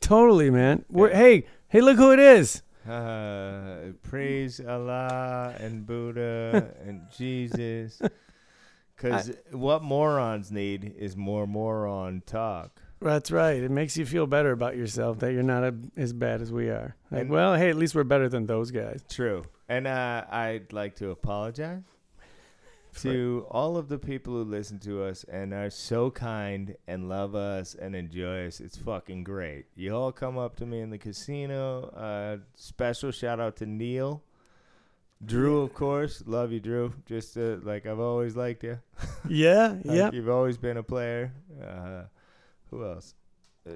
Totally, man. Yeah. Hey, look who it is. Praise Allah and Buddha and Jesus. Because what morons need is more moron talk. That's right. It makes you feel better about yourself that you're not as bad as we are. Like, and, well, hey, at least we're better than those guys. True. And I'd like to apologize to all of the people who listen to us and are so kind and love us and enjoy us. It's fucking great. You all come up to me in the casino. Special shout out to Neil. Drew, of course. Love you, Drew. Just like I've always liked you. Yeah, like yeah. You've always been a player. Who else?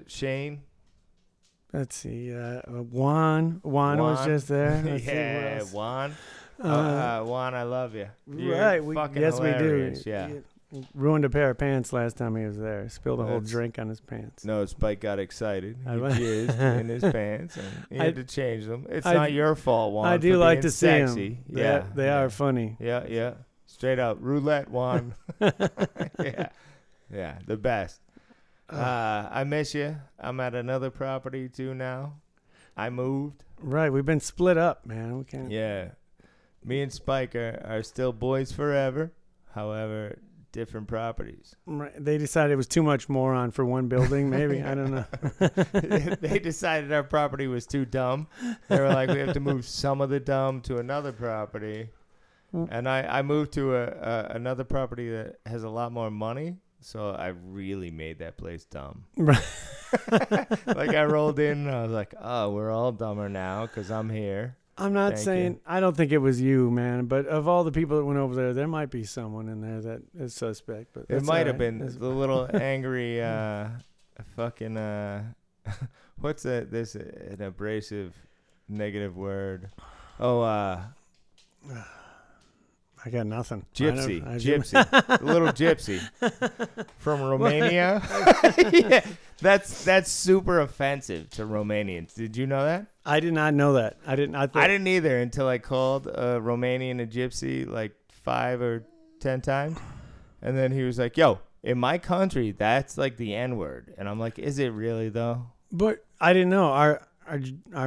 Shane. Let's see. Juan was just there. Yeah, Juan. Juan, I love you. You're right. Yes, hilarious. We do. Yeah. He ruined a pair of pants last time he was there. Spilled a whole drink on his pants. No, Spike got excited. He jizzed in his pants, and he had to change them. It's not your fault, Juan. I do like to see them. Yeah, they are funny. Yeah, yeah. Straight up roulette, Juan. yeah, the best. I miss you. I'm at another property too now. I moved. Right, we've been split up, man. We can't. Yeah, me and Spike are still boys forever. However, different properties. Right. They decided it was too much moron for one building, maybe. I don't know. They decided our property was too dumb. They were like, we have to move some of the dumb to another property. And I moved to another property that has a lot more money. So I really made that place dumb. Right. Like I rolled in and I was like, oh, we're all dumber now because I'm here. I'm not saying I don't think it was you, man, but of all the people that went over there might be someone in there that is suspect. But it might have been the little angry fucking what's that? This an abrasive negative word. Oh, I got nothing. Gypsy, the little gypsy from Romania. Yeah, that's super offensive to Romanians. Did you know that? I did not know that. I didn't either until I called a Romanian a gypsy like 5 or 10 times, and then he was like, "Yo, in my country, that's like the N-word," and I'm like, "Is it really though?" But I didn't know. Are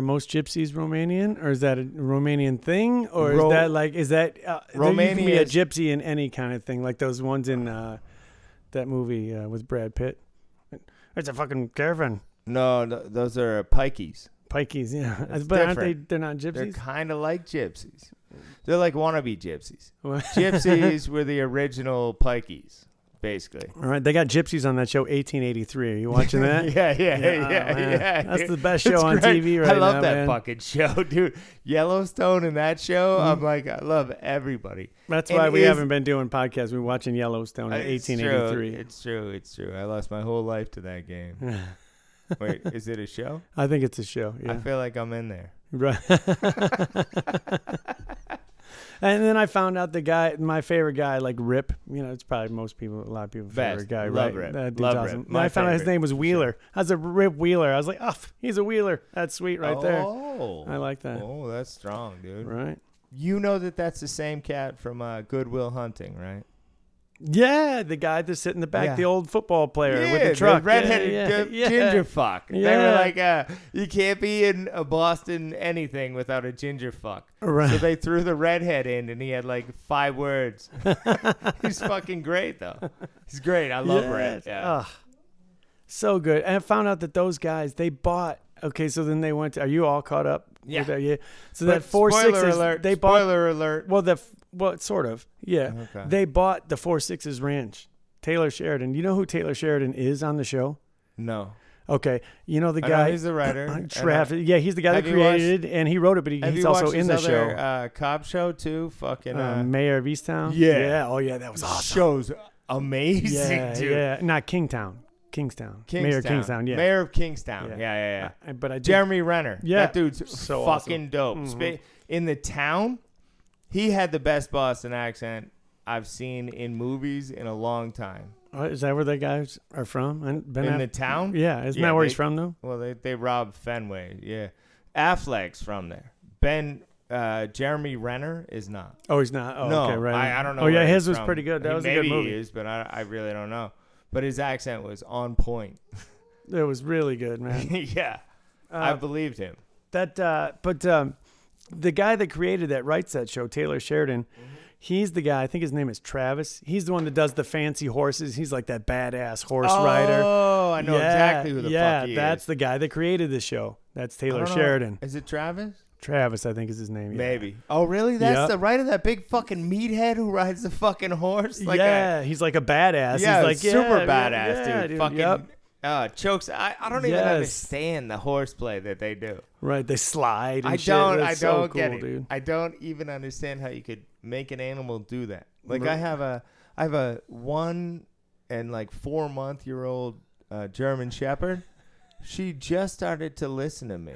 most gypsies Romanian, or is that a Romanian thing, or is that Romanian? You can be a gypsy in any kind of thing, like those ones in that movie with Brad Pitt. It's a fucking caravan. No, those are pikeys. Pikeys, yeah, that's but different. Aren't they? They're not gypsies. They're kind of like gypsies. They're like wannabe gypsies. Gypsies were the original pikeys. Basically. All right. They got gypsies on that show, 1883. Are you watching that? Yeah. That's the best show on TV right now, I love that fucking show, dude. Yellowstone and that show. Mm-hmm. I'm like, I love everybody. That's why we haven't been doing podcasts. We're watching Yellowstone in 1883. It's true. I lost my whole life to that game. Wait, is it a show? I think it's a show, yeah. I feel like I'm in there. Right. And then I found out the guy, my favorite guy, like Rip. You know, it's probably a lot of people's favorite guy, right? Rip. Awesome. Rip. I found out his name was Wheeler. Sure. I was a Rip Wheeler. I was like, oh, he's a Wheeler. That's sweet right there. Oh. I like that. Oh, that's strong, dude. Right. You know that's the same cat from Goodwill Hunting, right? Yeah, the guy that's sitting in the back, the old football player with the truck. The redheaded ginger fuck. Yeah. They were like, you can't be in a Boston anything without a ginger fuck. Right. So they threw the redhead in, and he had like 5 words. He's fucking great, though. He's great. I love Red. Yeah. So good. And I found out that those guys, they bought. Okay, so then they went to. Are you all caught up? Yeah. Yeah. So but that 4.6 alert. They bought, spoiler alert. Well, sort of. Yeah. Okay. They bought the 4.6's ranch. Taylor Sheridan. You know who Taylor Sheridan is on the show? No. Okay. You know the guy. He's the writer. Traffic. Yeah, he's the guy that created and he wrote it, but he's also in the show. Cop show too. Fucking Mayor of Easttown. Yeah. Yeah. Oh yeah, that was awesome. Show's amazing, dude. Yeah. Not Kingstown. Mayor of Kingstown, yeah. Mayor of Kingstown, yeah. But Jeremy Renner, that dude's so fucking awesome. Dope. Mm-hmm. In The Town, he had the best Boston accent I've seen in movies in a long time. Oh, is that where the guys are from? The Town? Yeah, isn't that where he's from, though? Well, they robbed Fenway, yeah. Affleck's from there. Jeremy Renner is not. Oh, he's not? Oh, no, okay, right. I don't know. Oh, yeah, his was pretty good. That was a good movie. Maybe he is, but I really don't know. But his accent was on point. It was really good, man. Yeah. I believed him. But the guy that created that, writes that show, Taylor Sheridan, mm-hmm. He's the guy, I think his name is Travis. He's the one that does the fancy horses. He's like that badass horse rider. Oh, I know exactly who the fuck he is. Yeah, that's the guy that created the show. That's Taylor Sheridan. Is it Travis? Travis, I think is his name. Yeah. Maybe. Oh, really? That's the writer, that big fucking meathead who rides the fucking horse? Like he's like a badass. Yeah, he's like, super badass, dude. Fucking chokes. I don't even understand the horseplay that they do. Right, they slide and shit. I don't get it. Dude. I don't even understand how you could make an animal do that. Like, right. I have a 1 and 4 month-year-old German Shepherd. She just started to listen to me.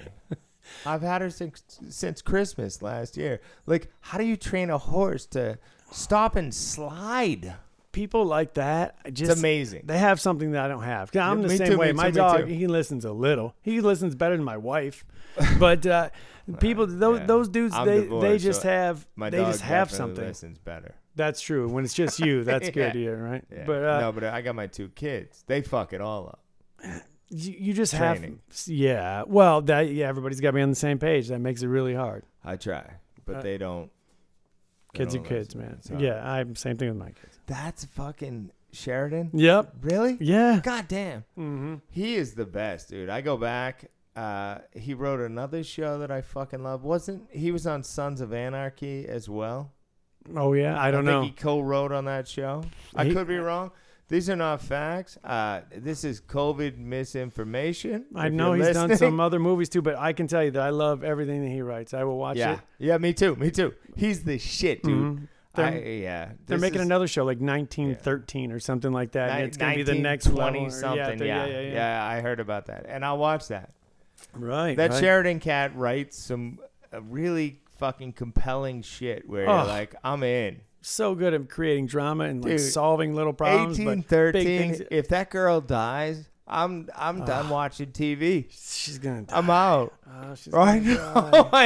I've had her since Christmas last year. Like, how do you train a horse to stop and slide? People like that, it's amazing. They have something that I don't have. I'm the same way. My dog, he listens a little. He listens better than my wife. But people, those dudes, they just have, something. Listens better. That's true. When it's just you, that's good to hear, right? Yeah. But no, but I got my 2 kids. They fuck it all up. You just training. Have, yeah. Well, everybody's got to be on the same page. That makes it really hard. I try, but they don't. Kids are kids, man. So. Yeah, I'm same thing with my kids. That's fucking Sheridan? Yep. Really? Yeah. God damn. Mm-hmm. He is the best, dude. I go back. He wrote another show that I fucking love. He was on Sons of Anarchy as well. Oh, yeah? I don't know. I think he co-wrote on that show. I could be wrong. These are not facts. This is COVID misinformation. I know he's done some other movies too, but I can tell you that I love everything that he writes. I will watch it. Yeah, me too. He's the shit, dude. Mm-hmm. They're making another show like 1913 or something like that. And it's going to be the next 20 something. Yeah, I heard about that. And I'll watch that. Right. That Sheridan cat writes some really fucking compelling shit where you're like, I'm in. So good at creating drama and like solving little problems. 1813. But if that girl dies, I'm done watching TV. She's gonna die. I'm out. I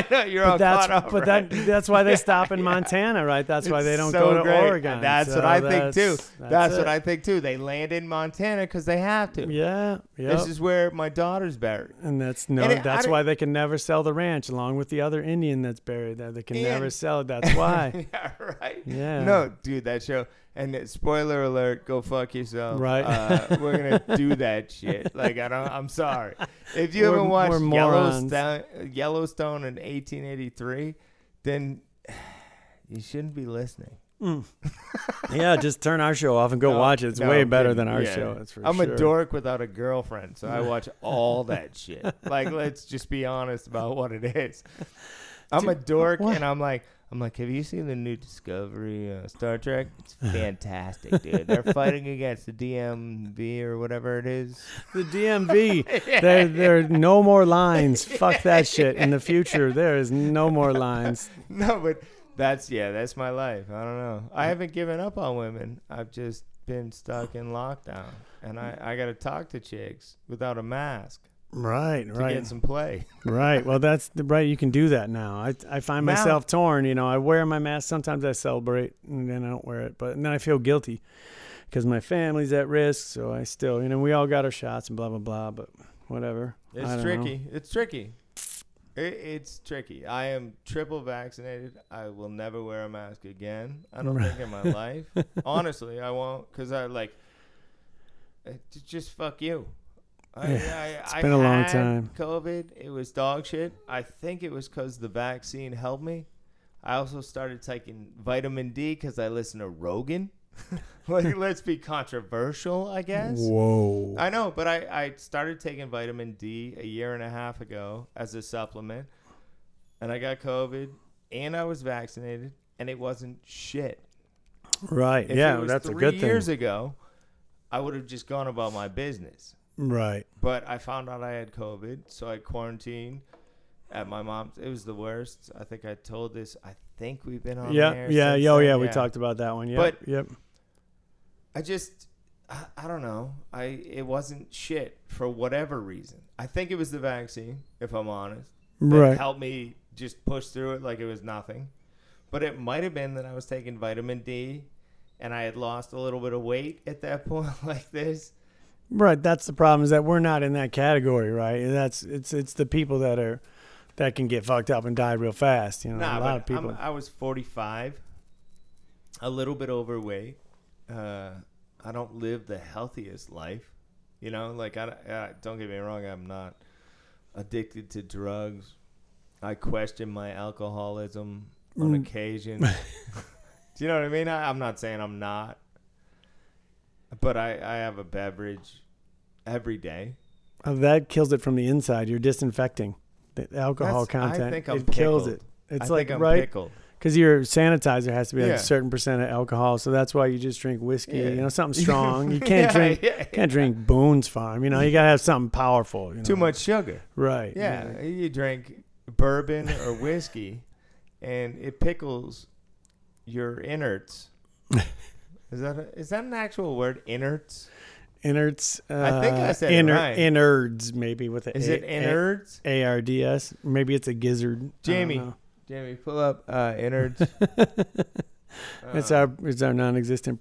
know you're all caught up. But that's why they stop in Montana, right? That's why they don't go to Oregon. That's what I think too. That's what I think too. They land in Montana because they have to. Yeah. Yep. This is where my daughter's buried. And that's why they can never sell the ranch, along with the other Indian that's buried there. They can never sell it. That's why. Yeah. Right. Yeah. No, dude, that show. And spoiler alert, go fuck yourself. Right. We're going to do that shit. Like, I'm sorry. If you haven't watched Yellowstone in 1883, then you shouldn't be listening. Mm. Yeah, just turn our show off and go watch it. It's way better than our show. That's for I'm a dork without a girlfriend, so I watch all that shit. Like, let's just be honest about what it is. I'm a dork, and I'm like, have you seen the new Discovery Star Trek? It's fantastic, dude. They're fighting against the DMV or whatever it is. The DMV. Yeah. There are no more lines. Fuck that shit. In the future, there is no more lines. No, but that's my life. I don't know. I haven't given up on women. I've just been stuck in lockdown. And I got to talk to chicks without a mask. Right. Get some play. Right. Well, right. You can do that now. I find myself torn. You know, I wear my mask. Sometimes I celebrate and then I don't wear it. But then I feel guilty because my family's at risk. So I still, we all got our shots and blah, blah, blah. But whatever. It's tricky. It's tricky. I am triple vaccinated. I will never wear a mask again. I don't think in my life. Honestly, I won't, because just fuck you. It's been a long time. COVID, it was dog shit. I think it was because the vaccine helped me. I also started taking vitamin D because I listen to Rogan. Like, let's be controversial, I guess. Whoa. I know, but I started taking vitamin D a year and a half ago as a supplement. And I got COVID, and I was vaccinated, and it wasn't shit. Right. That's a good thing. 3 years ago, I would have just gone about my business. Right. But I found out I had COVID, so I quarantined at my mom's. It was the worst. I think I told this. I think we've been on there. We talked about that one. Yep. I just, I don't know. It wasn't shit for whatever reason. I think it was the vaccine, if I'm honest. Right. It helped me just push through it like it was nothing. But it might have been that I was taking vitamin D, and I had lost a little bit of weight at that point like this. Right, that's the problem, is that we're not in that category, right? And that's it's the people that are that can get fucked up and die real fast, you know. Nah, a lot of people. I was 45, a little bit overweight. I don't live the healthiest life, you know. Like I don't get me wrong, I'm not addicted to drugs. I question my alcoholism on occasion. Do you know what I mean? I'm not saying I'm not. But I have a beverage every day. Oh, that kills it from the inside. You're disinfecting the alcohol content. I think I'm pickled. Kills it. It's like, right? Because your sanitizer has to be like a certain percent of alcohol, so that's why you just drink whiskey. Yeah. You know, something strong. You can't can't drink Boone's Farm. You know, you gotta have something powerful. You know? Too much sugar. Right. Yeah. You drink bourbon or whiskey, and it pickles your innards. Is that an actual word? Innards? Innards. I think I said it right. Innards, maybe with an A. Is it innards? ARDS. Maybe it's a gizzard. Jamie, pull up innards. It's our non-existent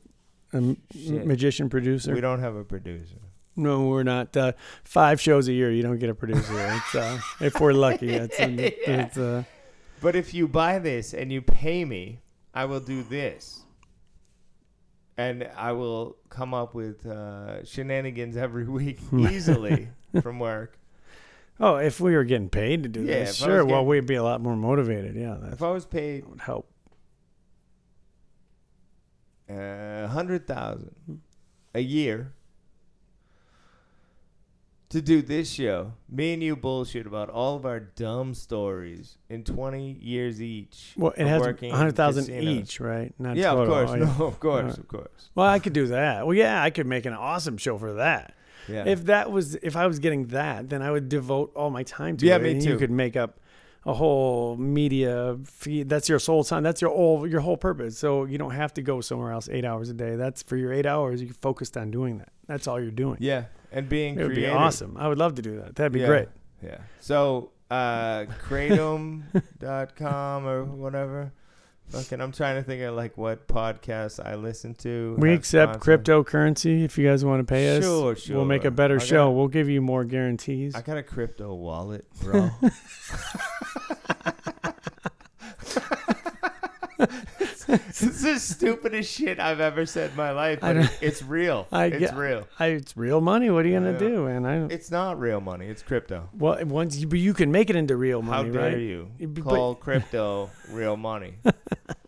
magician producer. We don't have a producer. No, we're not. 5 shows a year, you don't get a producer. It's, if we're lucky. But if you buy this and you pay me, I will do this. And I will come up with shenanigans every week easily from work. Oh, if we were getting paid to do this, sure. Well, we'd be a lot more motivated. Yeah, if I was paid, that would help. 100,000 a year to do this show. Me and you bullshit about all of our dumb stories in 20 years each. Well, it has 100,000 each, right? Not total. Of course. No, of course, right. Of course. Well, I could do that. Well, yeah, I could make an awesome show for that. Yeah. If I was getting that, then I would devote all my time to it. Yeah, me too. You could make up a whole media feed. That's your sole time. That's your whole purpose. So you don't have to go somewhere else 8 hours a day. That's for your 8 hours. You're focused on doing that. That's all you're doing. Yeah. And being creative. It would be awesome. I would love to do that. That'd be great. Yeah. So, kratom.com or whatever. Fucking, I'm trying to think of like what podcasts I listen to. We accept cryptocurrency if you guys want to pay us. Sure. We'll make a better show. We'll give you more guarantees. I got a crypto wallet, bro. This is the stupidest shit I've ever said in my life, but it's real. It's real money. What are you going to do, man? It's not real money. It's crypto. Well, you can make it into real money, right? How dare you call crypto real money?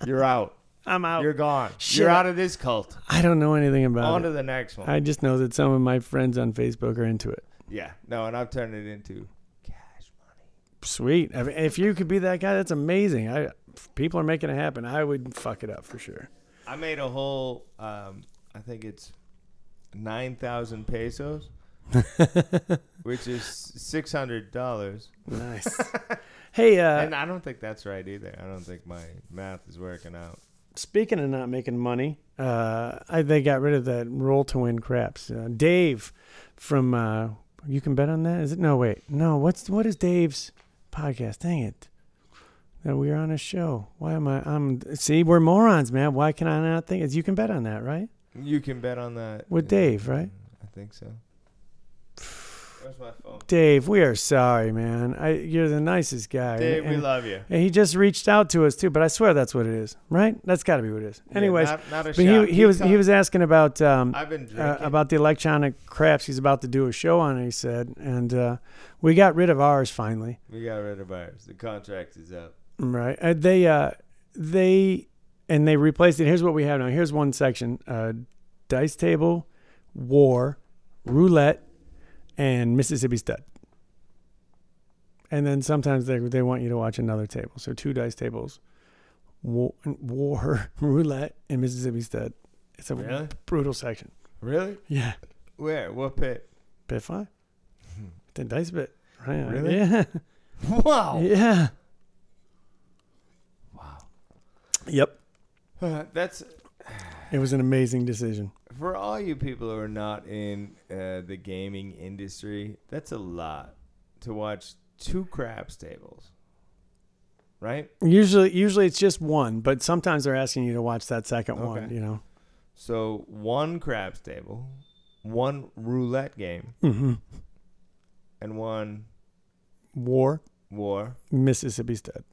You're out. I'm out. You're gone. Shit. You're out of this cult. I don't know anything about it. On to the next one. I just know that some of my friends on Facebook are into it. Yeah. No, and I've turned it into cash money. Sweet. I mean, if you could be that guy, that's amazing. People are making it happen. I would fuck it up for sure. I made a whole, I think it's 9,000 pesos, which is $600. Nice. Hey, and I don't think that's right either. I don't think my math is working out. Speaking of not making money, they got rid of that roll to win craps. Dave from you can bet on that. Is it? No, wait, no. What is Dave's podcast? Dang it. That we're on a show. Why am I? See, we're morons, man. Why can I not think? You can bet on that, right? You can bet on that. With Dave, right? I think so. Where's my phone? Dave, we are sorry, man. You're the nicest guy. Dave, we love you. And he just reached out to us, too, but I swear that's what it is, right? That's got to be what it is. Anyways, yeah, not a show. He was asking about the electronic crafts. He's about to do a show on it, he said. And we got rid of ours, finally. We got rid of ours. The contract is up. Right. They replaced it. Here's what we have now. Here's one section: dice table, war, roulette, and Mississippi stud. And then sometimes they want you to watch another table. So 2 dice tables, war, roulette, and Mississippi stud. It's a brutal section. Really? Yeah. Where? What pit? Pit 5. The dice pit. Right. Really? Yeah. Wow. Yeah. Yep. It was an amazing decision. For all you people who are not in the gaming industry, that's a lot to watch 2 craps tables, right? Usually it's just one, but sometimes they're asking you to watch that second one, you know. So 1 craps table, one roulette game, mm-hmm. and one war Mississippi Stud.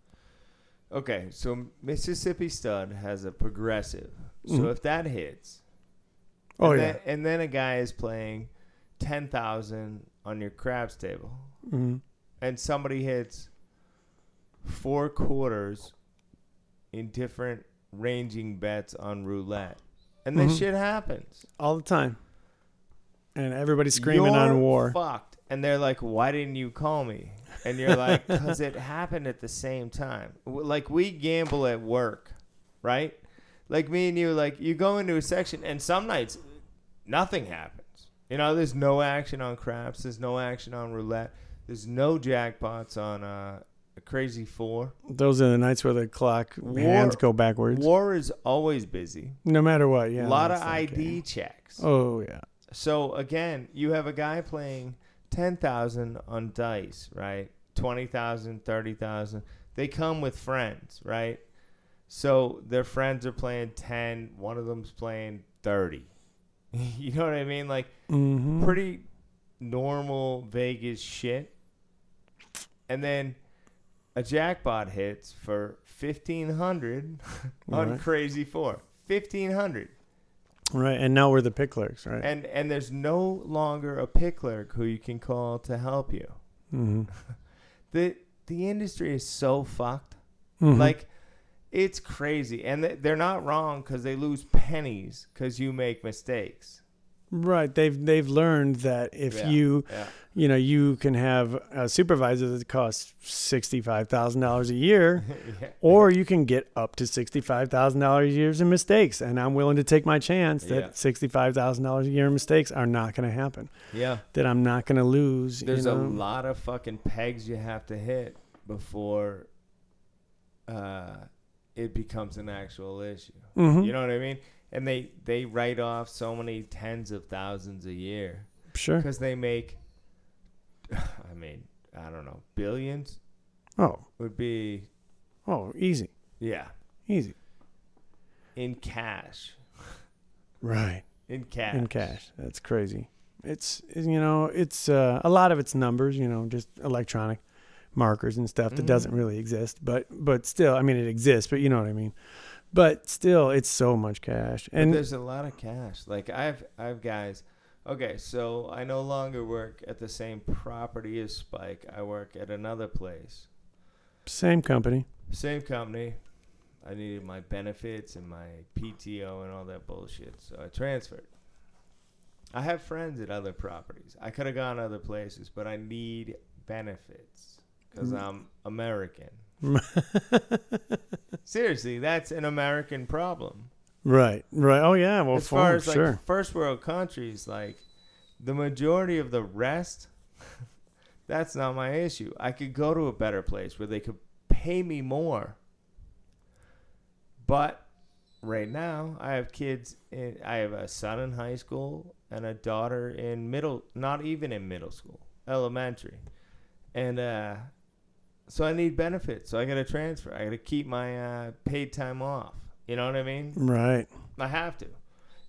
Okay, so Mississippi Stud has a progressive. Mm-hmm. So if that hits, and then a guy is playing 10,000 on your craps table, mm-hmm. and somebody hits 4 quarters in different ranging bets on roulette, and this mm-hmm. shit happens all the time, and everybody's screaming you're on war. Fucked, and they're like, "Why didn't you call me?" And you're like, "Cause it happened at the same time." Like we gamble at work, right? Like me and you, like you go into a section, and some nights nothing happens. You know, there's no action on craps, there's no action on roulette, there's no jackpots on a crazy 4. Those are the nights where the clock hands go backwards. War is always busy, no matter what. Yeah, a lot of ID checks. Oh yeah. So again, you have a guy playing 10,000 on dice, right? 20,000, 30,000. They come with friends, right? So their friends are playing 10. One of them's playing 30. You know what I mean? Like mm-hmm. pretty normal Vegas shit. And then a jackpot hits for 1,500 on right. Crazy 4. 1,500. Right, and now we're the pick clerks, right? And there's no longer a pick clerk who you can call to help you. Mm-hmm. The industry is so fucked. Mm-hmm. Like, it's crazy. And they're not wrong because they lose pennies because you make mistakes. Right, they've learned that if you know, you can have a supervisor that costs $65,000 a year, yeah. or you can get up to $65,000 a year in mistakes. And I'm willing to take my chance that $65,000 a year in mistakes are not going to happen. Yeah, that I'm not going to lose. There's a lot of fucking pegs you have to hit before it becomes an actual issue. Mm-hmm. You know what I mean? And they write off so many tens of thousands a year. Sure. Because they make, I mean, I don't know, billions? Oh. Would be. Oh, easy. Yeah. Easy. In cash. Right. In cash. In cash. That's crazy. It's, you know, it's a lot of it's numbers, you know, just electronic markers and stuff that mm-hmm. doesn't really exist. But still, I mean, it exists, but you know what I mean. But still, it's so much cash. And but there's a lot of cash. Like I've guys. Okay, so I no longer work at the same property as Spike. I work at another place. Same company. I needed my benefits and my PTO and all that bullshit, so I transferred. I have friends at other properties. I could have gone other places, but I need benefits because I'm American. Seriously, that's an American problem. Right. Oh yeah. Well, as far as like first world countries, like the majority of the rest, that's not my issue. I could go to a better place where they could pay me more. But right now, I have kids. I have a son in high school and a daughter in elementary, and so I need benefits. So I got to transfer. I got to keep my paid time off. You know what I mean? Right. I have to.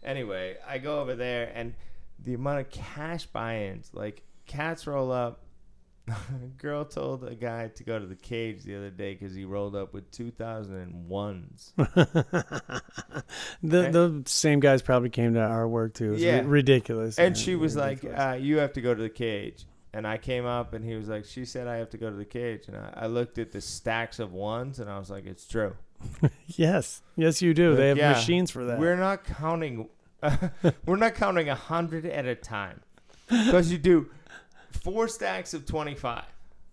Anyway, I go over there, and the amount of cash buy-ins, like cats roll up. A girl told a guy to go to the cage the other day because he rolled up with 2001s. The same guys probably came to our work, too. It's ridiculous. And she was ridiculous. Like, you have to go to the cage. And I came up, and he was like, she said I have to go to the cage. And I looked at the stacks of ones, and I was like, it's true. Yes, you do. But they have machines for that. We're not counting. We're not counting 100 at a time, because you do 4 stacks of 25.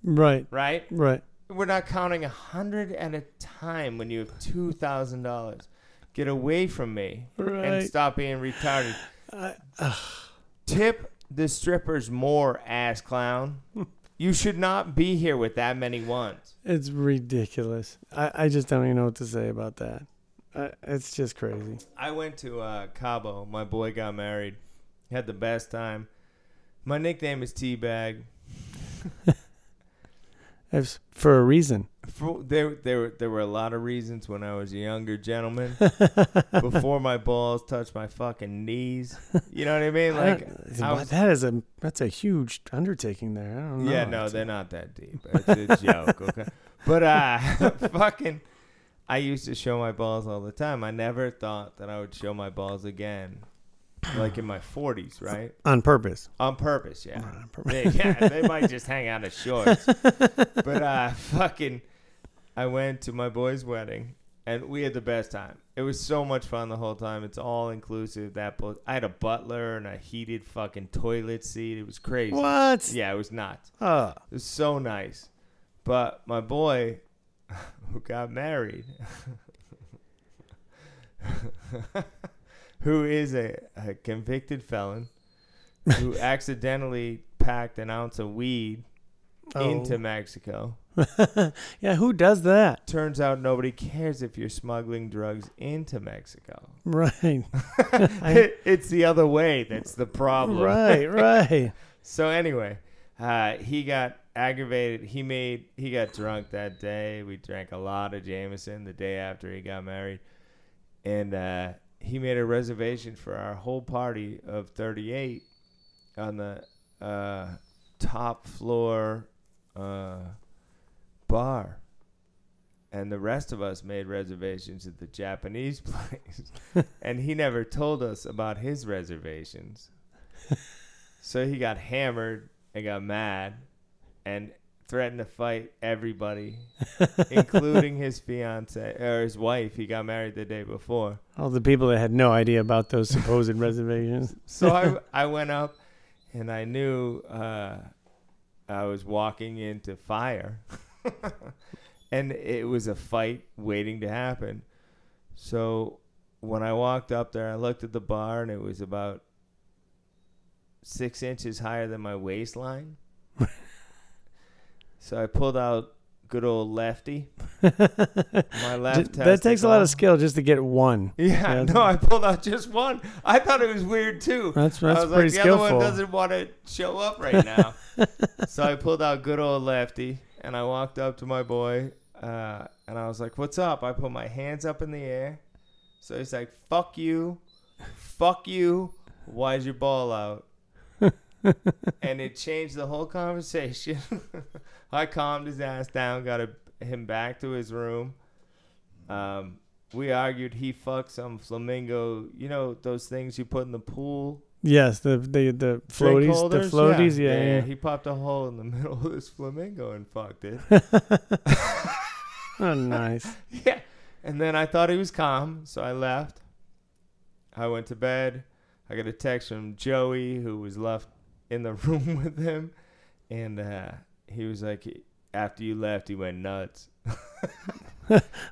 Right. We're not counting 100 at a time when you have $2,000. Get away from me and stop being retarded. Tip the strippers more, ass clown. You should not be here with that many ones. It's ridiculous. I just don't even know what to say about that. It's just crazy. I went to Cabo. My boy got married. Had the best time. My nickname is Teabag. For a reason. There were a lot of reasons when I was a younger gentleman before my balls touched my fucking knees. You know what I mean? Like that's a huge undertaking there. I don't know. Yeah, no, they're not that deep. It's a joke, okay? But I used to show my balls all the time. I never thought that I would show my balls again. Like in my 40s, right? On purpose. On purpose, yeah. Not on purpose. They might just hang out of shorts. But I went to my boy's wedding, and we had the best time. It was so much fun the whole time. It's all inclusive. I had a butler and a heated fucking toilet seat. It was crazy. What? Yeah, it was nuts. It was so nice. But my boy, who got married, who is a convicted felon who accidentally packed an ounce of weed into Mexico. Yeah, who does that? Turns out nobody cares if you're smuggling drugs into Mexico. Right. It's the other way that's the problem. Right. So anyway, he got aggravated. He got drunk that day. We drank a lot of Jameson the day after he got married. And he made a reservation for our whole party of 38 on the top floor bar. And the rest of us made reservations at the Japanese place. And he never told us about his reservations. So he got hammered and got mad and threatened to fight everybody, including his fiance or his wife. He got married the day before. All the people that had no idea about those supposed reservations. So I went up, and I knew I was walking into fire, and it was a fight waiting to happen. So when I walked up there, I looked at the bar, and it was about 6 inches higher than my waistline. So I pulled out good old lefty. My left testicle. That takes a lot of skill just to get one. Yeah, no, I pulled out just one. I thought it was weird too. That's I was pretty like, skillful. The other one doesn't want to show up right now. So I pulled out good old lefty, and I walked up to my boy, and I was like, "What's up?" I put my hands up in the air. So he's like, "Fuck you. Why's your ball out?" And it changed the whole conversation. I calmed his ass down, got him back to his room. We argued. He fucked some flamingo. You know those things you put in the pool. Yes, the floaties. The floaties. Yeah. He popped a hole in the middle of this flamingo and fucked it. Oh, nice. Yeah. And then I thought he was calm, so I left. I went to bed. I got a text from Joey, who was left in the room with him, and he was like, after you left, he went nuts.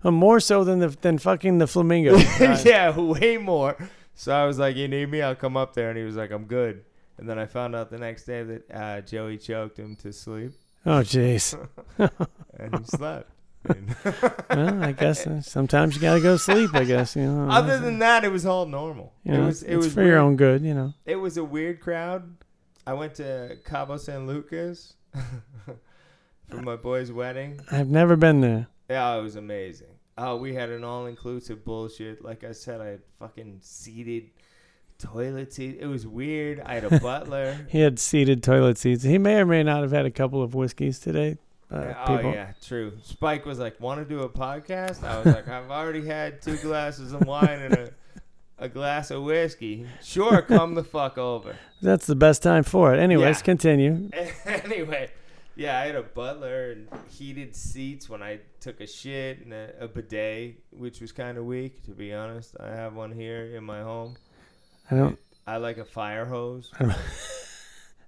More so than fucking the flamingo. Yeah, way more. So I was like, you need me? I'll come up there. And he was like, I'm good. And then I found out the next day that Joey choked him to sleep. Oh, jeez. And he slept. Well, I guess sometimes you gotta go sleep. I guess you know. Other than that, it was all normal. You know, it was for weird. Your own good, you know. It was a weird crowd. I went to Cabo San Lucas for my boy's wedding. I've never been there. Yeah, it was amazing. Oh, we had an all-inclusive bullshit. Like I said, I had fucking seated toilet seats. It was weird. I had a butler. He had seated toilet seats. He may or may not have had a couple of whiskeys today. True. Spike was like, want to do a podcast? I was like, I've already had 2 glasses of wine and a glass of whiskey. Sure, come the fuck over. That's the best time for it. Anyways, yeah. Continue. Anyway, yeah, I had a butler and heated seats when I took a shit and a bidet, which was kind of weak, to be honest. I have one here in my home. I like a fire hose.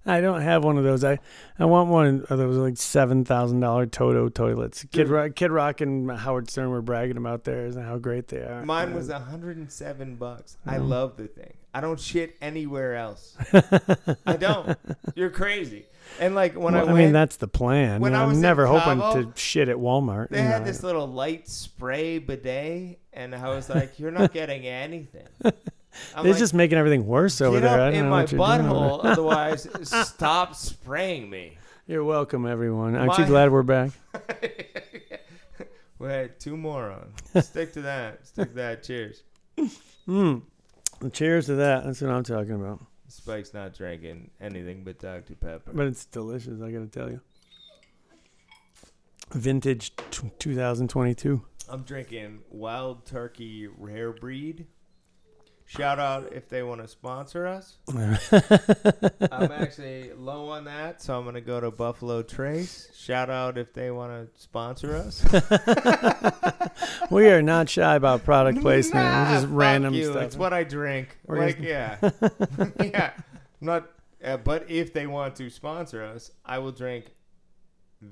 I don't have one of those. I want one of those like $7,000 Toto toilets. Kid Rock and Howard Stern were bragging about theirs and how great they are. Mine was $107. I love the thing. I don't shit anywhere else. I don't. You're crazy. And like when I went, I mean that's the plan. When I was never hoping to shit at Walmart. They had this little light spray bidet, and I was like, you're not getting anything. They're like, just making everything worse over there. I don't know what you're doing. Get up in my butthole, otherwise stop spraying me. You're welcome, everyone. Aren't you glad we're back? We had two morons. Stick to that. Stick to that. Cheers. Cheers to that. That's what I'm talking about. Spike's not drinking anything but Dr. Pepper. But it's delicious, I got to tell you. Vintage 2022. I'm drinking Wild Turkey Rare Breed. Shout out if they want to sponsor us. I'm actually low on that, so I'm going to go to Buffalo Trace. Shout out if they want to sponsor us. We are not shy about product placement. Nah, just random stuff. It's what I drink. Yeah. Not. But if they want to sponsor us, I will drink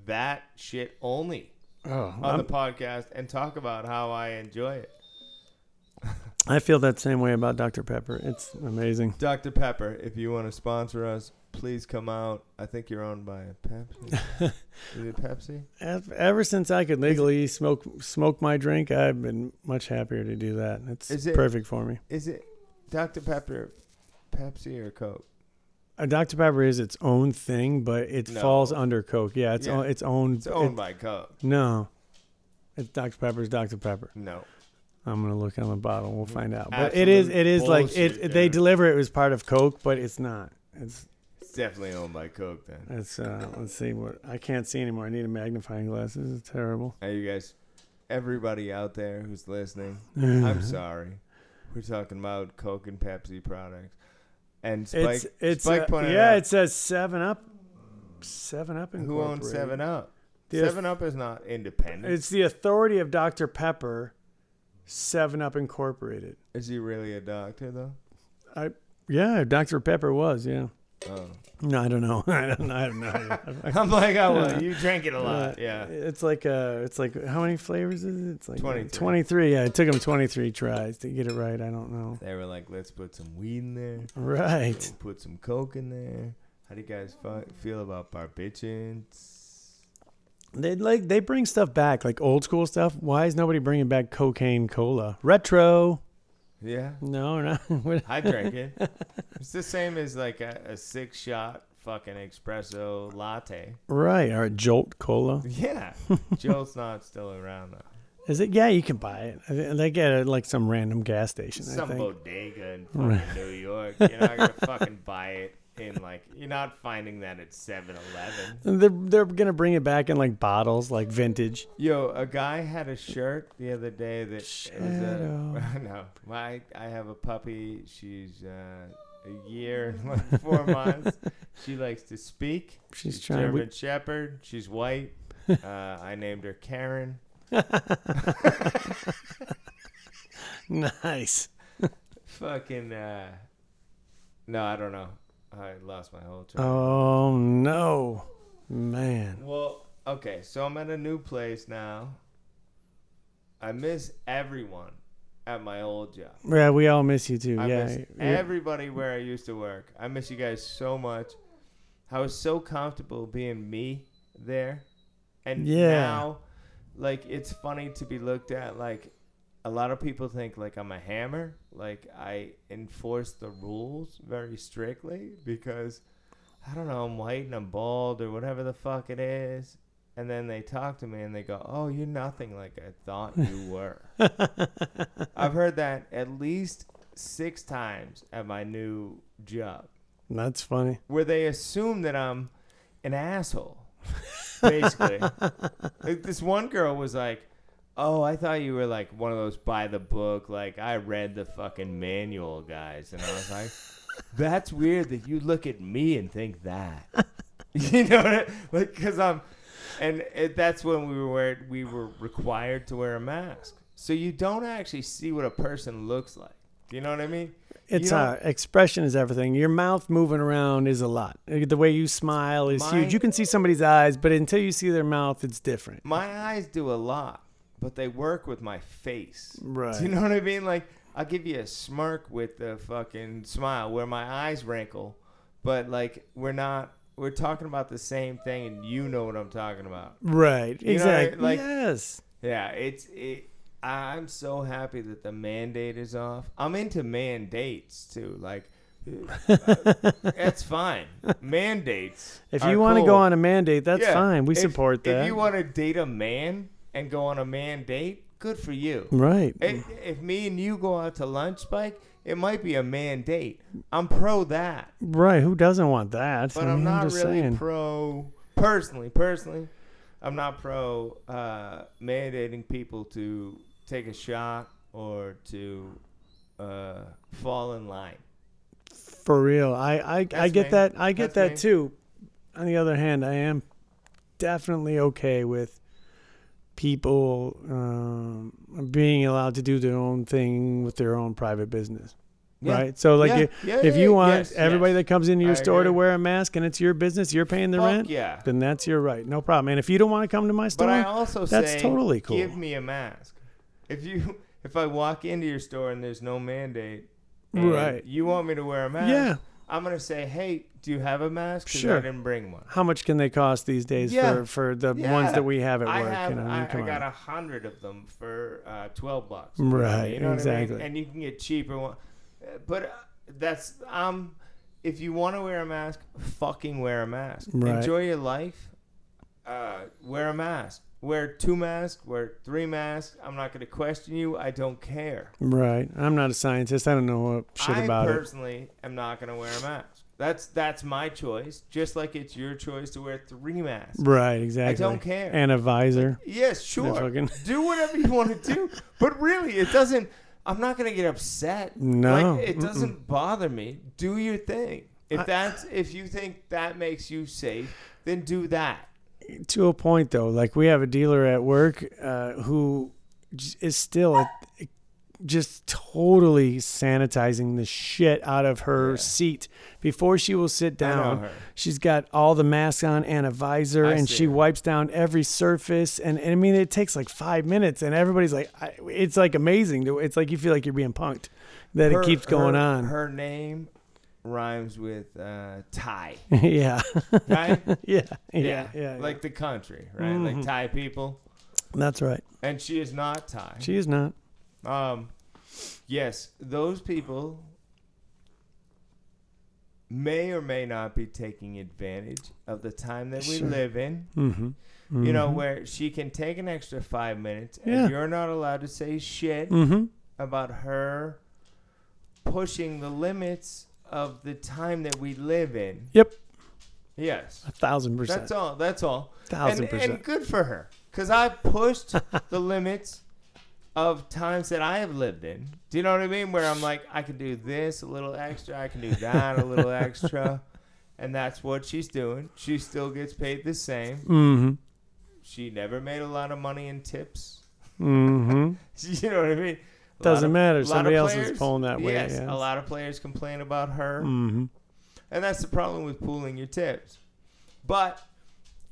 that shit only on the podcast and talk about how I enjoy it. I feel that same way about Dr. Pepper. It's amazing. Dr. Pepper, if you want to sponsor us, please come out. I think you're owned by Pepsi. Is it Pepsi? Ever since I could legally smoke my drink, I've been much happier to do that. It's perfect for me. Is it Dr. Pepper, Pepsi, or Coke? Dr. Pepper is its own thing, but it falls under Coke. Yeah, it's owned by Coke. No. It's Dr. Pepper's Dr. Pepper. No. I'm gonna look on the bottle. We'll find out. But it is like it. They deliver it as part of Coke, but it's not. It's definitely owned by Coke. Then it's. Let's see what I can't see anymore. I need a magnifying glass. This is terrible. Hey, you guys, everybody out there who's listening, I'm sorry. We're talking about Coke and Pepsi products, and Spike. Spike pointed out. It says 7-Up. 7-Up and who owns 7-Up? 7-Up is not independent. It's the authority of Dr. Pepper. 7-Up Incorporated. Is he really a doctor though? Dr. Pepper was, yeah. Oh. No, I don't know. I don't know. I'm like, oh, well, you drank it a lot. Yeah. It's like how many flavors is it? It's like 23. Yeah, it took him 23 tries to get it right. I don't know. They were like, let's put some weed in there. Right. Let's put some Coke in there. How do you guys feel about barbiturates? They bring stuff back, like old school stuff. Why is nobody bringing back cocaine cola? Retro. Yeah. No, no. I drank it. It's the same as like a 6-shot fucking espresso latte. Right. Or a Jolt cola. Yeah. Jolt's not still around though. Is it? Yeah, you can buy it. I think they get it at like some random gas station. Some bodega in fucking New York. You're not gonna fucking buy it. In like, you're not finding that at 7-Eleven. They're gonna bring it back in like bottles, like vintage. Yo, a guy had a shirt the other day that I have a puppy. She's a year and like 4 months. She likes to speak. She's German Shepherd. She's white. I named her Karen. Nice. Fucking. No, I don't know. I lost my whole train. Oh, no. Man. Well, okay, so I'm at a new place now. I miss everyone at my old job. Yeah, we all miss you, too. I miss everybody where I used to work. I miss you guys so much. I was so comfortable being me there. And now, like, it's funny to be looked at. Like, a lot of people think, like, I'm a hammer. Like, I enforce the rules very strictly because, I don't know, I'm white and I'm bald or whatever the fuck it is. And then they talk to me and they go, oh, you're nothing like I thought you were. I've heard that at least 6 times at my new job. That's funny. Where they assume that I'm an asshole, basically. This one girl was like, oh, I thought you were like one of those by the book, like I read the fucking manual guys. And I was like, that's weird that you look at me and think that. You know what I mean? Like, because that's when we were required to wear a mask. So you don't actually see what a person looks like. You know what I mean? It's expression is everything. Your mouth moving around is a lot. The way you smile is huge. You can see somebody's eyes, but until you see their mouth, it's different. My eyes do a lot. But they work with my face. Right. Do you know what I mean? Like, I'll give you a smirk with the fucking smile where my eyes wrinkle. But, like, we're talking about the same thing and you know what I'm talking about. Right. You exactly. I mean? Like, yes. Yeah. I'm so happy that the mandate is off. I'm into mandates, too. Like, that's fine. Mandates. If you want to go on a mandate, that's fine. We support that. If you want to date a man... and go on a man date, good for you. Right. If me and you go out to lunch, Spike, it might be a man date. I'm pro that. Right. Who doesn't want that? But I'm not really pro, personally, I'm not pro mandating people to take a shot or to fall in line. For real. I get that. I get that too. On the other hand, I am definitely okay with people being allowed to do their own thing with their own private business. Yeah. Right? So, like, if you want everybody that comes into your store to wear a mask and it's your business, you're paying the rent, then that's your right. No problem. And if you don't want to come to my store, but I also that's totally cool. Give me a mask. If I walk into your store and there's no mandate, right, you want me to wear a mask, I'm going to say, hey, do you have a mask? Because I didn't bring one. How much can they cost these days for the ones that we have at work? I got 100 of them for $12. Right, you know exactly. What I mean? And you can get cheaper one. But that's, if you want to wear a mask, fucking wear a mask. Right. Enjoy your life. Wear a mask. Wear two masks. Wear three masks. I'm not going to question you. I don't care. Right. I'm not a scientist. I don't know shit about it. I personally am not going to wear a mask. That's my choice, just like it's your choice to wear three masks. Right, exactly. I don't care. And a visor. Yes, sure. Do whatever you want to do. But really, it doesn't... I'm not going to get upset. No. Like, it doesn't bother me. Do your thing. If you think that makes you safe, then do that. To a point, though. Like, we have a dealer at work who is still... just totally sanitizing the shit out of her seat before she will sit down. She's got all the masks on and a visor, and she wipes down every surface. And I mean, it takes like 5 minutes, and everybody's like, it's like amazing. It's like you feel like you're being punked that it keeps going on. Her name rhymes with Thai. Yeah. Right? Yeah. Like the country, right? Mm-hmm. Like Thai people. That's right. And she is not Thai. She is not. Yes, those people may or may not be taking advantage of the time that we live in, you know, where she can take an extra 5 minutes and you're not allowed to say shit about her pushing the limits of the time that we live in. Yep. Yes. 1,000%. That's all. 1,000%. And good for her, because I pushed the limits of times that I have lived in. Do you know what I mean? Where I'm like, I can do this a little extra, I can do that a little extra. And that's what she's doing. She still gets paid the same. Mm-hmm. She never made a lot of money in tips. Mm-hmm. You know what I mean? Doesn't matter. Somebody else is pulling that way. Yes, a lot of players complain about her. Mm-hmm. And that's the problem with pooling your tips. But...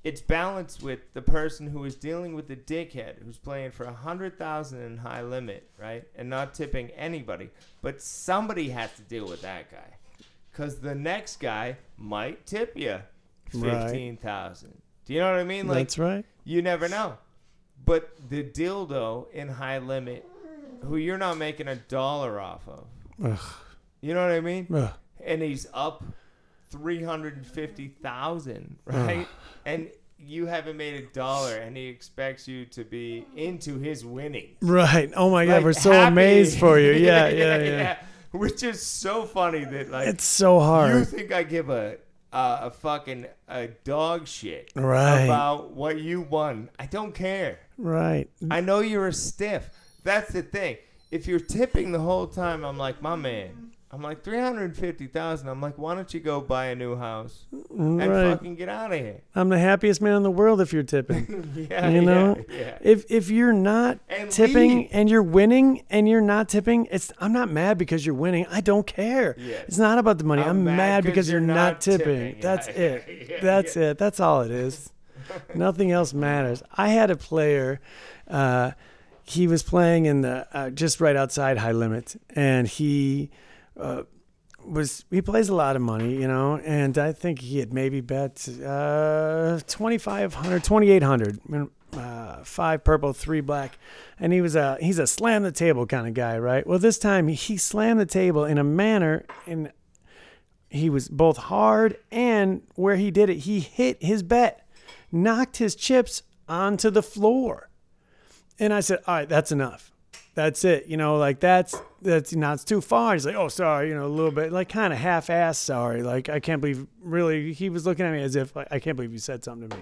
it's balanced with the person who is dealing with the dickhead who's playing for 100,000 in high limit, right? And not tipping anybody. But somebody has to deal with that guy, because the next guy might tip you 15,000. Right. Do you know what I mean? Like, that's right. You never know. But the dildo in high limit, who you're not making $1 off of, you know what I mean? Ugh. And he's up 350,000, right? And you haven't made $1, and he expects you to be into his winnings. Right. Oh my God, like, we're so happy. Amazed for you. Yeah, yeah. Which is so funny that, like, it's so hard. You think I give a fucking a dog shit about what you won? I don't care. Right. I know you're a stiff. That's the thing. If you're tipping the whole time, I'm like, my man. I'm like, 350,000. I'm like, why don't you go buy a new house and fucking get out of here? I'm the happiest man in the world if you're tipping. You know, if you're not and tipping and you're winning and you're not tipping, I'm not mad because you're winning. I don't care. Yes. It's not about the money. I'm mad because you're not tipping. That's it. That's it. That's all it is. Nothing else matters. I had a player. He was playing in the just right outside high limit, and he. He plays a lot of money, you know, and I think he had maybe bet $2,800, five purple, three black, and he's a slam the table kind of guy, right? Well, this time he slammed the table in a manner, and he was both hard and where he did it, he hit his bet, knocked his chips onto the floor. And I said, all right, that's enough. That's it. You know, like that's not it's too far. He's like, oh, sorry, you know, a little bit, like kind of half-assed sorry. Like, I can't believe, really, he was looking at me as if, like, I can't believe you said something to me.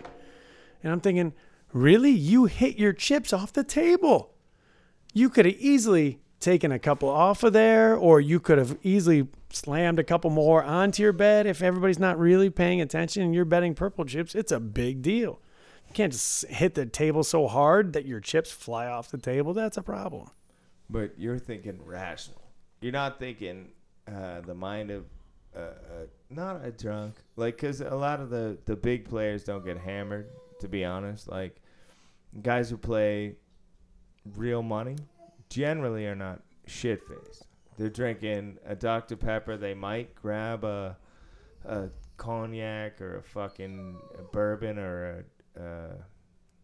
And I'm thinking, really? You hit your chips off the table. You could have easily taken a couple off of there, or you could have easily slammed a couple more onto your bet. If everybody's not really paying attention and you're betting purple chips, it's a big deal. You can't just hit the table so hard that your chips fly off the table. That's a problem. But you're thinking rational. You're not thinking the mind of not a drunk. Like, because a lot of the big players don't get hammered, to be honest. Like, guys who play real money generally are not shit-faced. They're drinking a Dr. Pepper. They might grab a cognac or a fucking bourbon or a...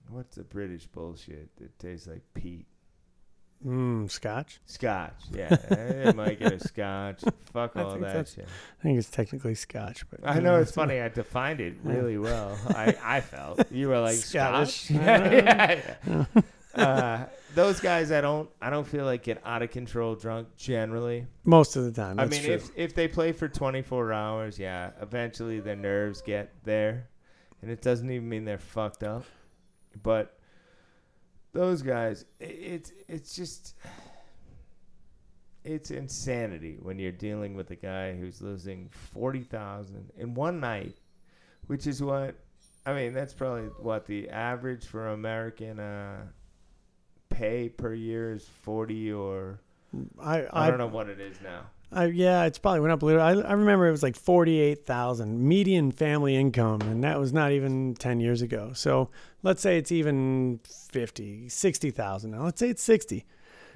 what's the British bullshit that tastes like peat? Scotch? Scotch, yeah. I might get a scotch. Fuck all that shit. I think it's technically scotch, but I know it's funny. I defined it really well. I felt you were like Scottish. Yeah. Those guys, I don't feel like get out of control drunk generally. Most of the time, that's true. If they play for 24 hours, yeah, eventually their nerves get there, and it doesn't even mean they're fucked up, but. Those guys, it's just, it's insanity when you're dealing with a guy who's losing $40,000 in one night, which is what, that's probably what the average for American pay per year is 40 or, I don't know what it is now. It's probably went up a little. I remember it was like $48,000 median family income, and that was not even 10 years ago. So let's say it's even $60,000 now. Let's say it's 60.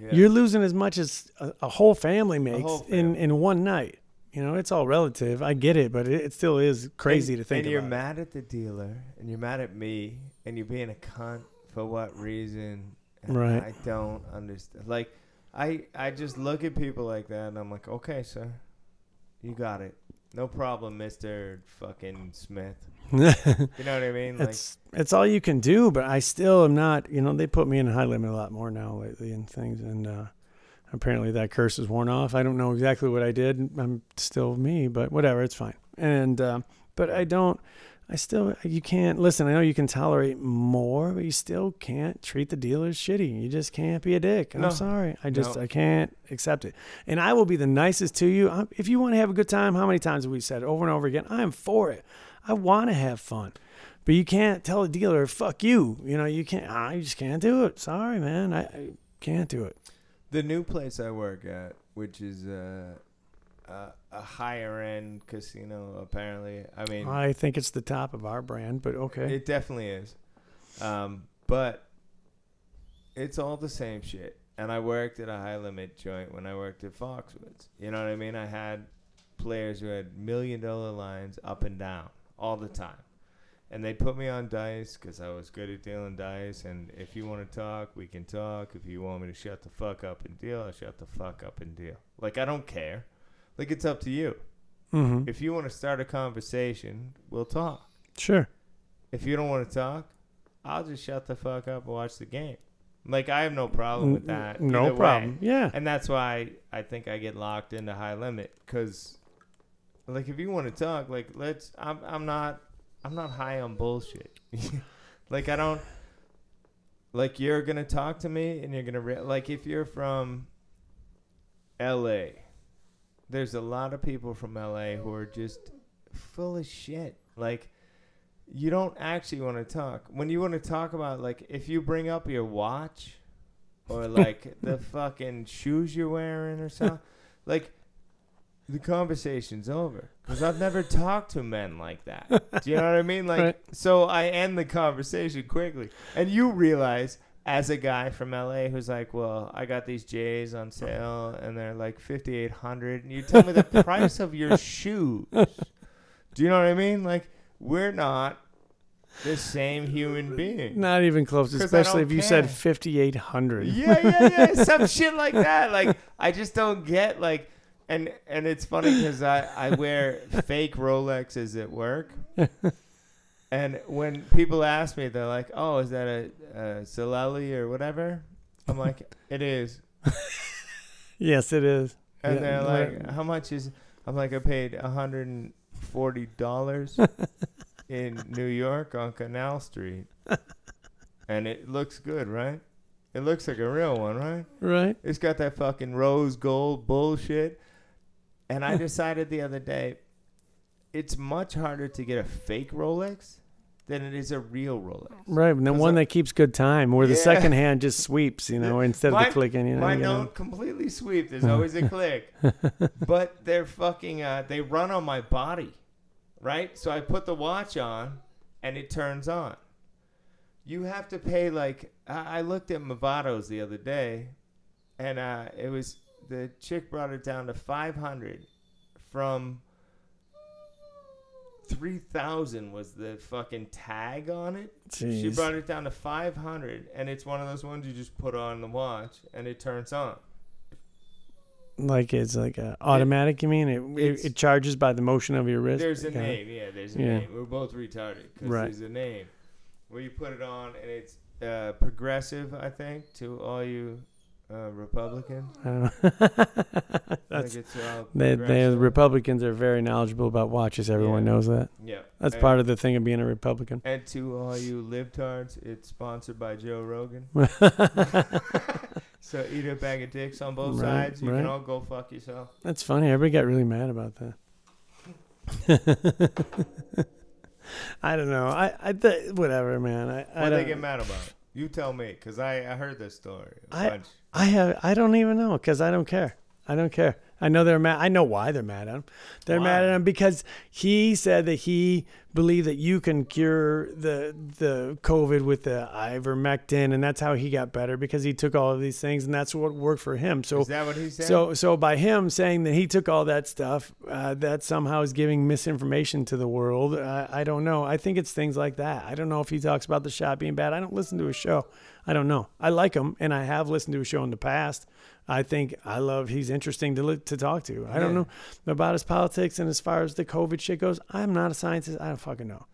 Yeah. You're losing as much as a whole family makes in one night. You know, it's all relative. I get it, but it still is crazy to think about. And you're mad at the dealer, and you're mad at me, and you're being a cunt for what reason? Right. I don't understand. Like, I just look at people like that, and I'm like, okay, sir, you got it. No problem, Mr. fucking Smith. You know what I mean? Like, it's all you can do, but I still am not, they put me in high limit a lot more now lately and things, and apparently that curse is worn off. I don't know exactly what I did. I'm still me, but whatever, it's fine. And but you can't, listen, I know you can tolerate more, but you still can't treat the dealers shitty. You just can't be a dick. I'm sorry. I can't accept it. And I will be the nicest to you. If you want to have a good time, how many times have we said over and over again, I'm for it. I want to have fun. But you can't tell a dealer, fuck you. You can't, you just can't do it. Sorry, man. I can't do it. The new place I work at, which is, a higher end casino, apparently. I think it's the top of our brand, but okay. It definitely is. But it's all the same shit. And I worked at a high limit joint when I worked at Foxwoods. You know what I mean? I had players who had $1 million lines up and down all the time. And they put me on dice because I was good at dealing dice. And if you want to talk, we can talk. If you want me to shut the fuck up and deal, I'll shut the fuck up and deal. Like, I don't care. Like, it's up to you. Mm-hmm. If you want to start a conversation, we'll talk. Sure. If you don't want to talk, I'll just shut the fuck up and watch the game. Like, I have no problem with that. No problem. Yeah. And that's why I think I get locked into high limit. Because, like, if you want to talk, like, let's... I'm not high on bullshit. Like, I don't... Like, you're going to talk to me and you're going to... Like, if you're from L.A., there's a lot of people from LA who are just full of shit. Like, you don't actually want to talk. When you want to talk about, like, if you bring up your watch or, like, the fucking shoes you're wearing or something, like, the conversation's over. Because I've never talked to men like that. Do you know what I mean? Like, right. So I end the conversation quickly. And you realize... As a guy from LA who's like, well, I got these J's on sale and they're like $5,800, and you tell me the price of your shoes. Do you know what I mean? Like, we're not the same human being. Not even close, especially if you said $5,800. Yeah, some shit like that. Like, I just don't get, like, and it's funny because I wear fake Rolexes at work. And when people ask me, they're like, oh, is that a Zilali or whatever? I'm like, it is. Yes, it is. And yeah, they're like, how much is? I'm like, I paid $140 in New York on Canal Street. And it looks good, right? It looks like a real one, right? Right. It's got that fucking rose gold bullshit. And I decided the other day, it's much harder to get a fake Rolex than it is a real Rolex. Right, and the one that keeps good time, where the second hand just sweeps, you know, instead of the clicking. You know, mine don't completely sweep. There's always a click. But they're fucking, they run on my body, right? So I put the watch on, and it turns on. You have to pay, like, I looked at Movado's the other day, and it was, the chick brought it down to $500 from... 3,000 was the fucking tag on it. Jeez. She brought it down to 500, and it's one of those ones you just put on the watch and it turns on. Like it's like a automatic. You mean it charges by the motion of your wrist? There's a name, There's a name. We're both retarded because there's a name where you put it on, and it's progressive. I think to all you Republican. I don't know. That's, the Republicans are very knowledgeable about watches. Everyone knows that. Yeah, that's part of the thing of being a Republican. And to all you libtards, it's sponsored by Joe Rogan. So eat a bag of dicks on both sides. You can all go fuck yourself. That's funny. Everybody got really mad about that. I don't know. Whatever, man. What do they get mad about? You tell me, because I heard this story a bunch. I don't even know, because I don't care. I know they're mad. I know why they're mad at him. They're mad at him because he said that he believed that you can cure the COVID with the ivermectin, and that's how he got better, because he took all of these things, and that's what worked for him. So is that what he said? So by him saying that he took all that stuff, that somehow is giving misinformation to the world. I don't know. I think it's things like that. I don't know if he talks about the shot being bad. I don't listen to his show. I don't know. I like him, and I have listened to his show in the past. I think he's interesting to talk to. I don't know about his politics, and as far as the COVID shit goes, I'm not a scientist. I don't fucking know.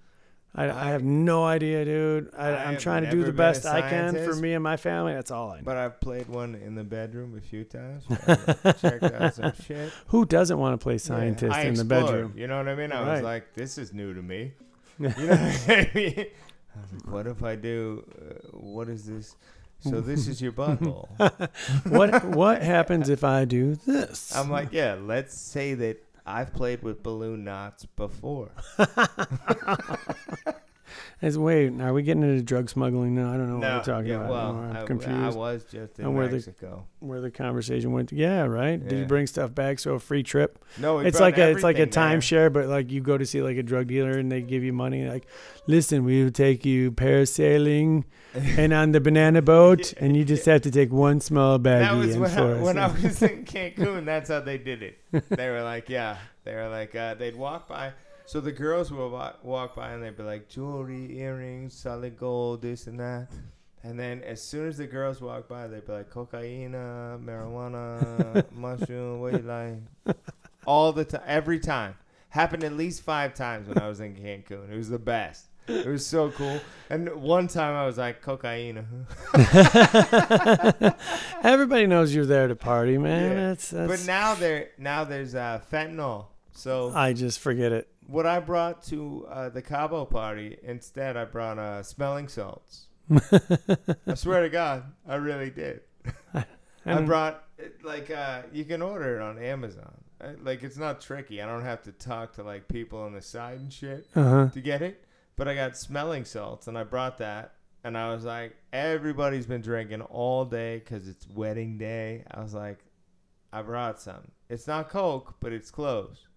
I have no idea, dude. I'm trying to do the best I can for me and my family. That's all I know. But I've played one in the bedroom a few times. I've checked out some shit. Who doesn't want to play scientist in the bedroom? You know what I mean? I was like, this is new to me. You know what I mean? I was like, what if I do? What is this? So this is your butthole. What happens if I do this? I'm like, let's say that I've played with balloon knots before. Wait, are we getting into drug smuggling? No, I don't know what we're talking about. Well, I'm confused. I was just in Mexico. Where the conversation went. Did you bring stuff back? So a free trip? No, it's like a timeshare, but like you go to see like a drug dealer and they give you money. Like, listen, we will take you parasailing and on the banana boat, and you just have to take one small baggie. That was when I was in Cancun. That's how they did it. They were like, they'd walk by. So the girls will walk by and they'd be like, jewelry, earrings, solid gold, this and that. And then as soon as the girls walk by, they'd be like, cocaina, marijuana, mushroom, what you like? All the time. Every time. Happened at least 5 times when I was in Cancun. It was the best. It was so cool. And one time I was like, cocaina. Everybody knows you're there to party, man. Yeah. That's... But now there's fentanyl. So I just forget it. What I brought to the Cabo party, instead I brought smelling salts. I swear to God, I really did. I brought, like, you can order it on Amazon. Like, it's not tricky. I don't have to talk to, like, people on the side and shit to get it. But I got smelling salts, and I brought that. And I was like, everybody's been drinking all day because it's wedding day. I was like, I brought some. It's not Coke, but it's close.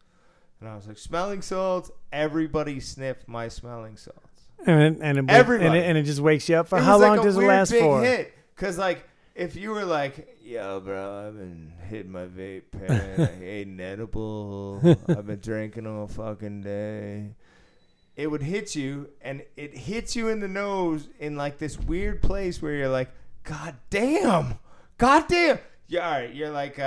And I was like, smelling salts. Everybody sniffed my smelling salts. And it just wakes you up. For how long does it last for? It was like a weird big hit. Because, like, if you were like, yo, bro, I've been hitting my vape pen. I ate an edible. I've been drinking all fucking day. It would hit you. And it hits you in the nose in, like, this weird place where you're like, God damn. You're like,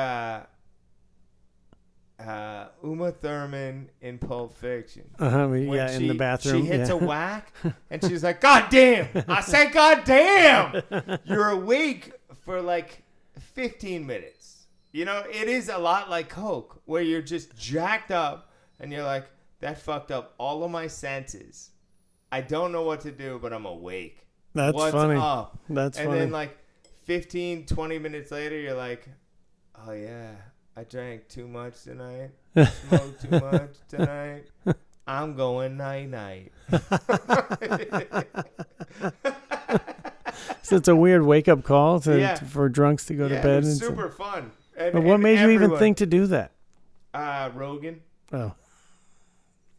Uma Thurman in Pulp Fiction. In the bathroom. She hits a whack, and she's like, God damn. I said, God damn. You're awake for like 15 minutes. You know, it is a lot like Coke, where you're just jacked up and you're like, that fucked up all of my senses. I don't know what to do, but I'm awake. That's what's funny. Up? That's and funny. And then like 15, 20 minutes later, you're like, oh yeah, I drank too much tonight. Smoked too much tonight. I'm going night-night. So it's a weird wake-up call for drunks to go to bed. It's super fun. But what made you even think to do that? Rogan. Oh.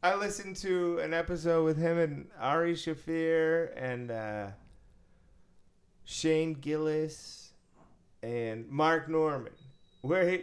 I listened to an episode with him and Ari Shaffir and Shane Gillis and Mark Norman, where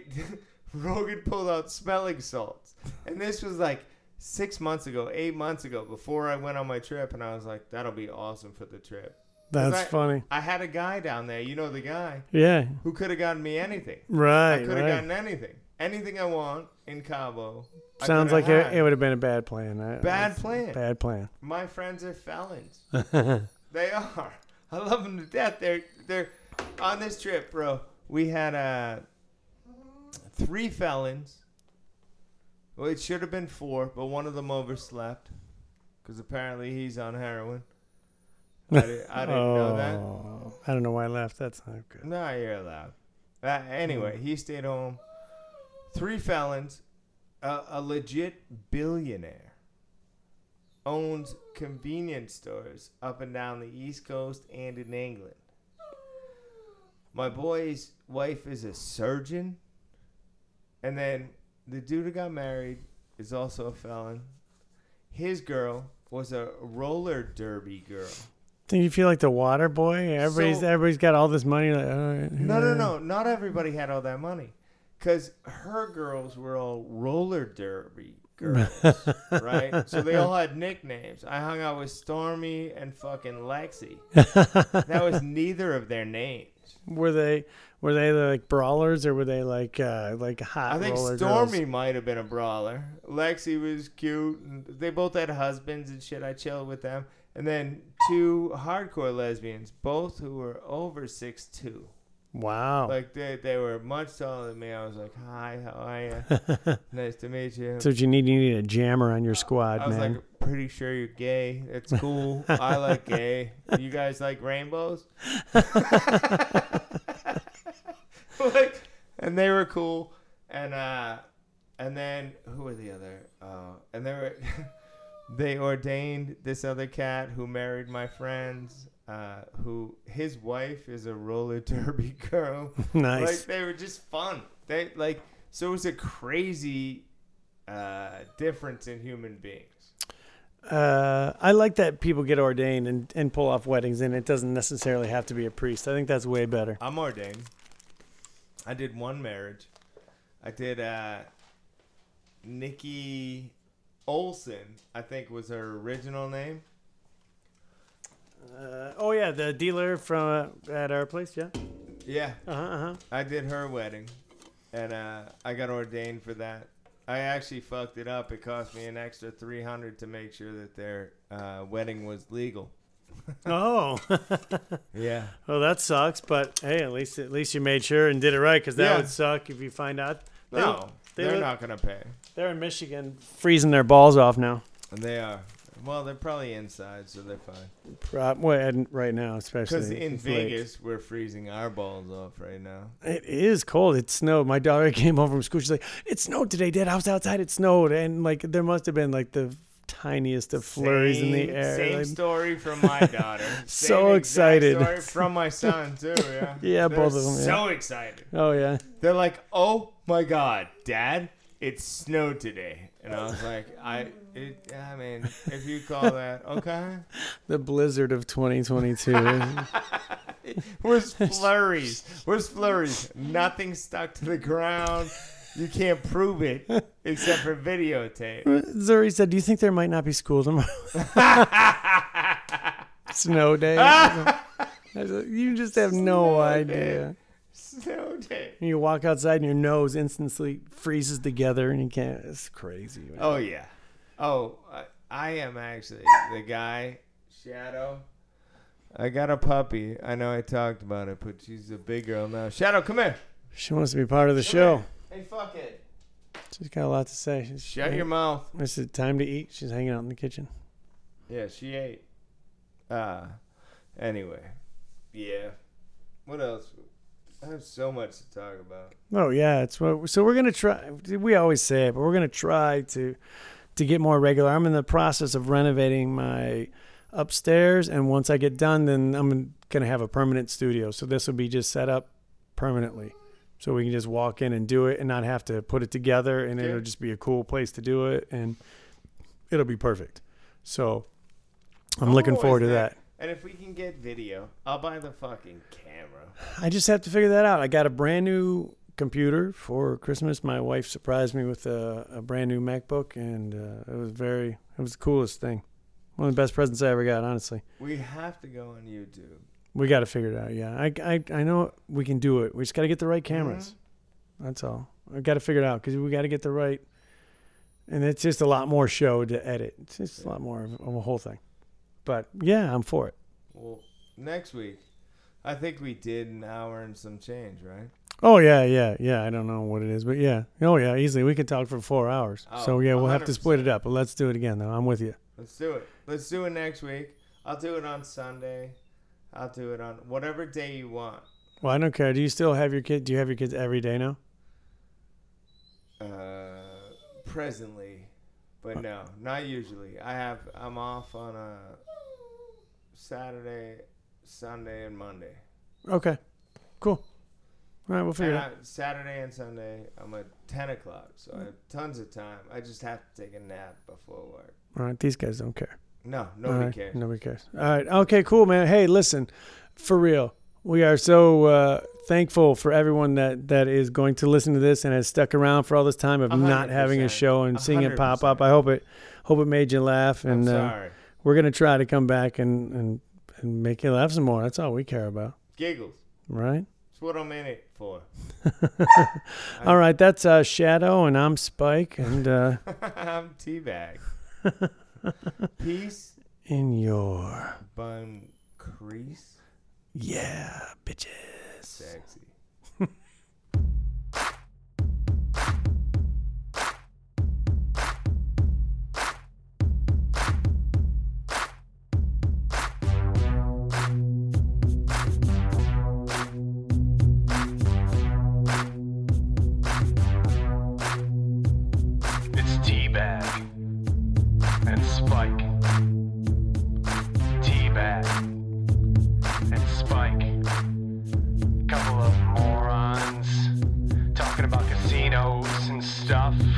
Rogan pulled out smelling salts. And this was like 6 months ago, 8 months ago, before I went on my trip. And I was like, that'll be awesome for the trip. That's funny. I had a guy down there, you know the guy. Yeah. Who could have gotten me anything. Right. I could have gotten anything. Anything I want in Cabo. Sounds like it would have been a bad plan. Bad plan. My friends are felons. They are. I love them to death. They're on this trip, bro. We had three felons. Well, it should have been four, but one of them overslept because apparently he's on heroin. I didn't know that. I don't know why I laughed. That's not good. No, you're allowed. Anyway, he stayed home. Three felons. A legit billionaire owns convenience stores up and down the East Coast and in England. My boy's wife is a surgeon. And then the dude who got married is also a felon. His girl was a roller derby girl. Don't you feel like the water boy? Everybody's got all this money. Like, all right, no. Not everybody had all that money. Because her girls were all roller derby girls, right? So they all had nicknames. I hung out with Stormy and fucking Lexi. That was neither of their names. Were they like brawlers or were they like hot roller girls? I think Stormy might have been a brawler. Lexi was cute. And they both had husbands and shit. I chilled with them. And then two hardcore lesbians, both who were over 6'2". Wow. Like, they were much taller than me. I was like, hi, how are you? Nice to meet you. That's what you need. You need a jammer on your squad, man. I was like, pretty sure you're gay. It's cool. I like gay. You guys like rainbows? Like, and they were cool. And then, who were the other? And they were... They ordained this other cat who married my friends, who his wife is a roller derby girl. Nice. Like, they were just fun. So it was a crazy difference in human beings. I like that people get ordained and pull off weddings, and it doesn't necessarily have to be a priest. I think that's way better. I'm ordained. I did one marriage. I did Nikki Olson, I think, was her original name. The dealer from at our place, yeah. Yeah. I did her wedding, and I got ordained for that. I actually fucked it up. It cost me an extra $300 to make sure that their wedding was legal. Oh. Yeah. Well, that sucks. But hey, at least you made sure and did it right, because that would suck if you find out. No. They're not going to pay. They're in Michigan freezing their balls off now. They are. Well, they're probably inside, so they're fine. Probably right now, especially. Because in Vegas, like, we're freezing our balls off right now. It is cold. It snowed. My daughter came home from school. She's like, it snowed today, Dad. I was outside. It snowed. And like, there must have been like the tiniest of flurries in the air. Same story from my daughter. So excited. Story from my son, too. Yeah, yeah, both of them. So excited. Oh, yeah. They're like, oh my God, Dad, it snowed today. And I was like, I mean, if you call that, okay. The blizzard of 2022. Where's flurries? Nothing stuck to the ground. You can't prove it except for videotape. Zuri said, do you think there might not be school tomorrow? Snow day. You just have no idea. Snow day. And you walk outside and your nose instantly freezes together and you can't. It's crazy. Man. Oh, yeah. Oh, I am actually the guy, Shadow, I got a puppy. I know I talked about it, but she's a big girl now. Shadow, come here. She wants to be part of the show. Hey, fuck it. She's got a lot to say. Shut your mouth. This is time to eat. She's hanging out in the kitchen. Yeah, she ate. Anyway. Yeah. What else? I have so much to talk about. Oh, yeah. It's what. So we're going to try. We always say it, but we're going to try to get more regular. I'm in the process of renovating my upstairs, and once I get done, then I'm going to have a permanent studio. So this will be just set up permanently. So we can just walk in and do it and not have to put it together, and it'll just be a cool place to do it, and it'll be perfect. So I'm looking forward to that. And if we can get video, I'll buy the fucking camera. I just have to figure that out. I got a brand new computer for Christmas. My wife surprised me with a brand new MacBook, and it was the coolest thing. One of the best presents I ever got, honestly. We have to go on YouTube. We got to figure it out, yeah. I know we can do it. We just got to get the right cameras. Mm-hmm. That's all. I got to figure it out because we got to get the right. And it's just a lot more show to edit. It's just a lot more of a whole thing. But, yeah, I'm for it. Well, next week, I think we did an hour and some change, right? Oh, yeah. I don't know what it is, but yeah. Oh, yeah, easily. We could talk for 4 hours. Oh, so, yeah, we'll 100%. Have to split it up. But let's do it again, though. I'm with you. Let's do it. Let's do it next week. I'll do it on Sunday. I'll do it on whatever day you want. Well, I don't care. Do you still have your kid? Do you have your kids every day now? Presently, but no, not usually. I'm off on a Saturday, Sunday, and Monday. Okay, cool. All right, we'll figure it out. Saturday and Sunday, I'm at 10 o'clock, so I have tons of time. I just have to take a nap before work. All right, these guys don't care. No, nobody cares. Nobody cares. All right. Okay, cool, man. Hey, listen, for real, we are so thankful for everyone that is going to listen to this and has stuck around for all this time of 100%. Not having a show and seeing 100%. It pop up. I hope it made you laugh. And I'm sorry. We're going to try to come back and make you laugh some more. That's all we care about. Giggles. Right? That's what I'm in it for. All right. That's Shadow, and I'm Spike. And I'm Teabag. Peace in your bun crease. Yeah, bitches. Sexy.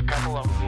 Couple of